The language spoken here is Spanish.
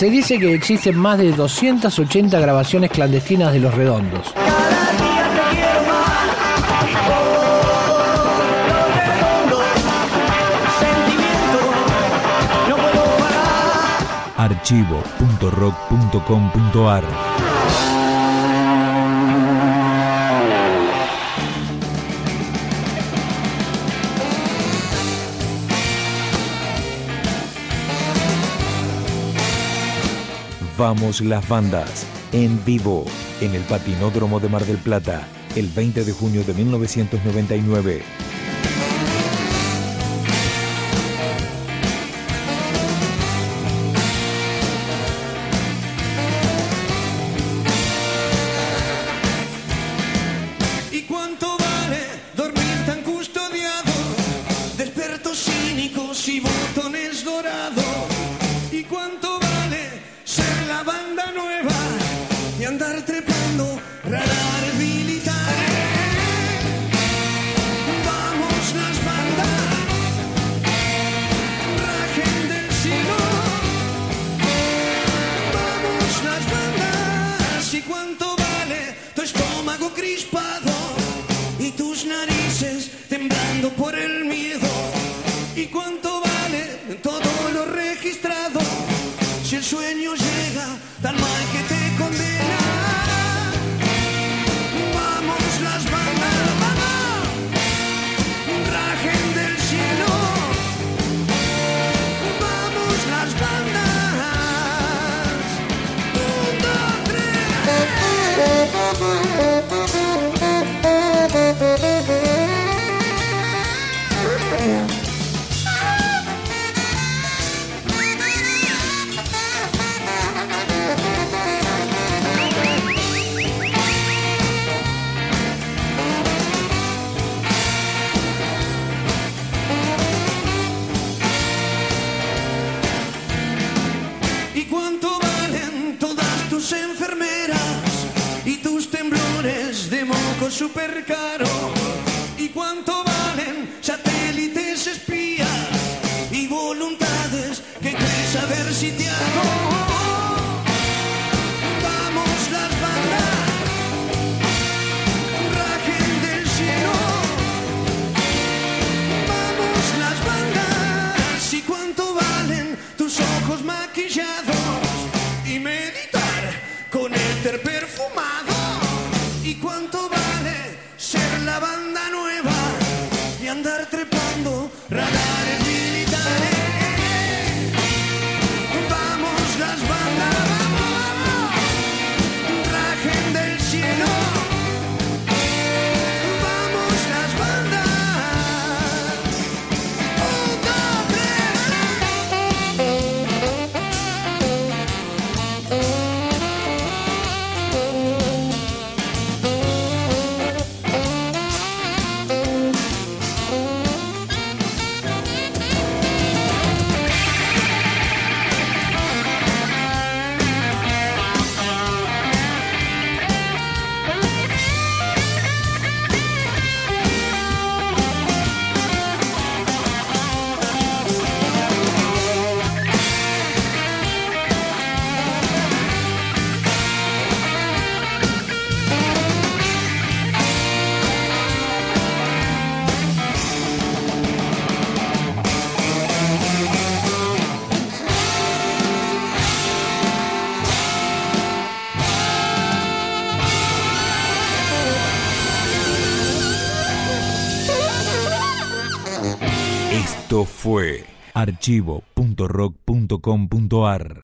Se dice que existen más de 280 grabaciones clandestinas de Los Redondos. Archivo.rock.com.ar. Vamos las bandas, en vivo, en el Patinódromo de Mar del Plata, el 20 de junio de 1999. ¿Y cuánto vale dormir tan custodiado? Despertos cínicos y botones dorados. ¿Y cuánto vale ser la banda nueva y andar trepando radares militares? Vamos las bandas, rajen del cielo. Vamos las bandas. ¿Y cuánto vale tu estómago crispado? Temblando por el miedo. ¿Y cuánto vale todo lo registrado? Si el sueño llega tan mal que te condena. Vamos las bandas, vamos, rajen del cielo. Vamos las bandas. 1, 2, 3. ¿Y cuánto valen todas tus enfermeras y tus temblores de moco super caro? ¿Y cuánto valen satélites espías y voluntades que crees haber sitiado? Vamos las bandas, rajen del cielo. Vamos las bandas. ¿Y cuánto valen tus ojos maquillados? ¿Y cuánto vale ser la banda nueva y andar trepando radares militares? Vamos las bandas, vamos, rajen del cielo. Vamos las bandas. 1, 2, 3. Esto fue Archivo.rock.com.ar.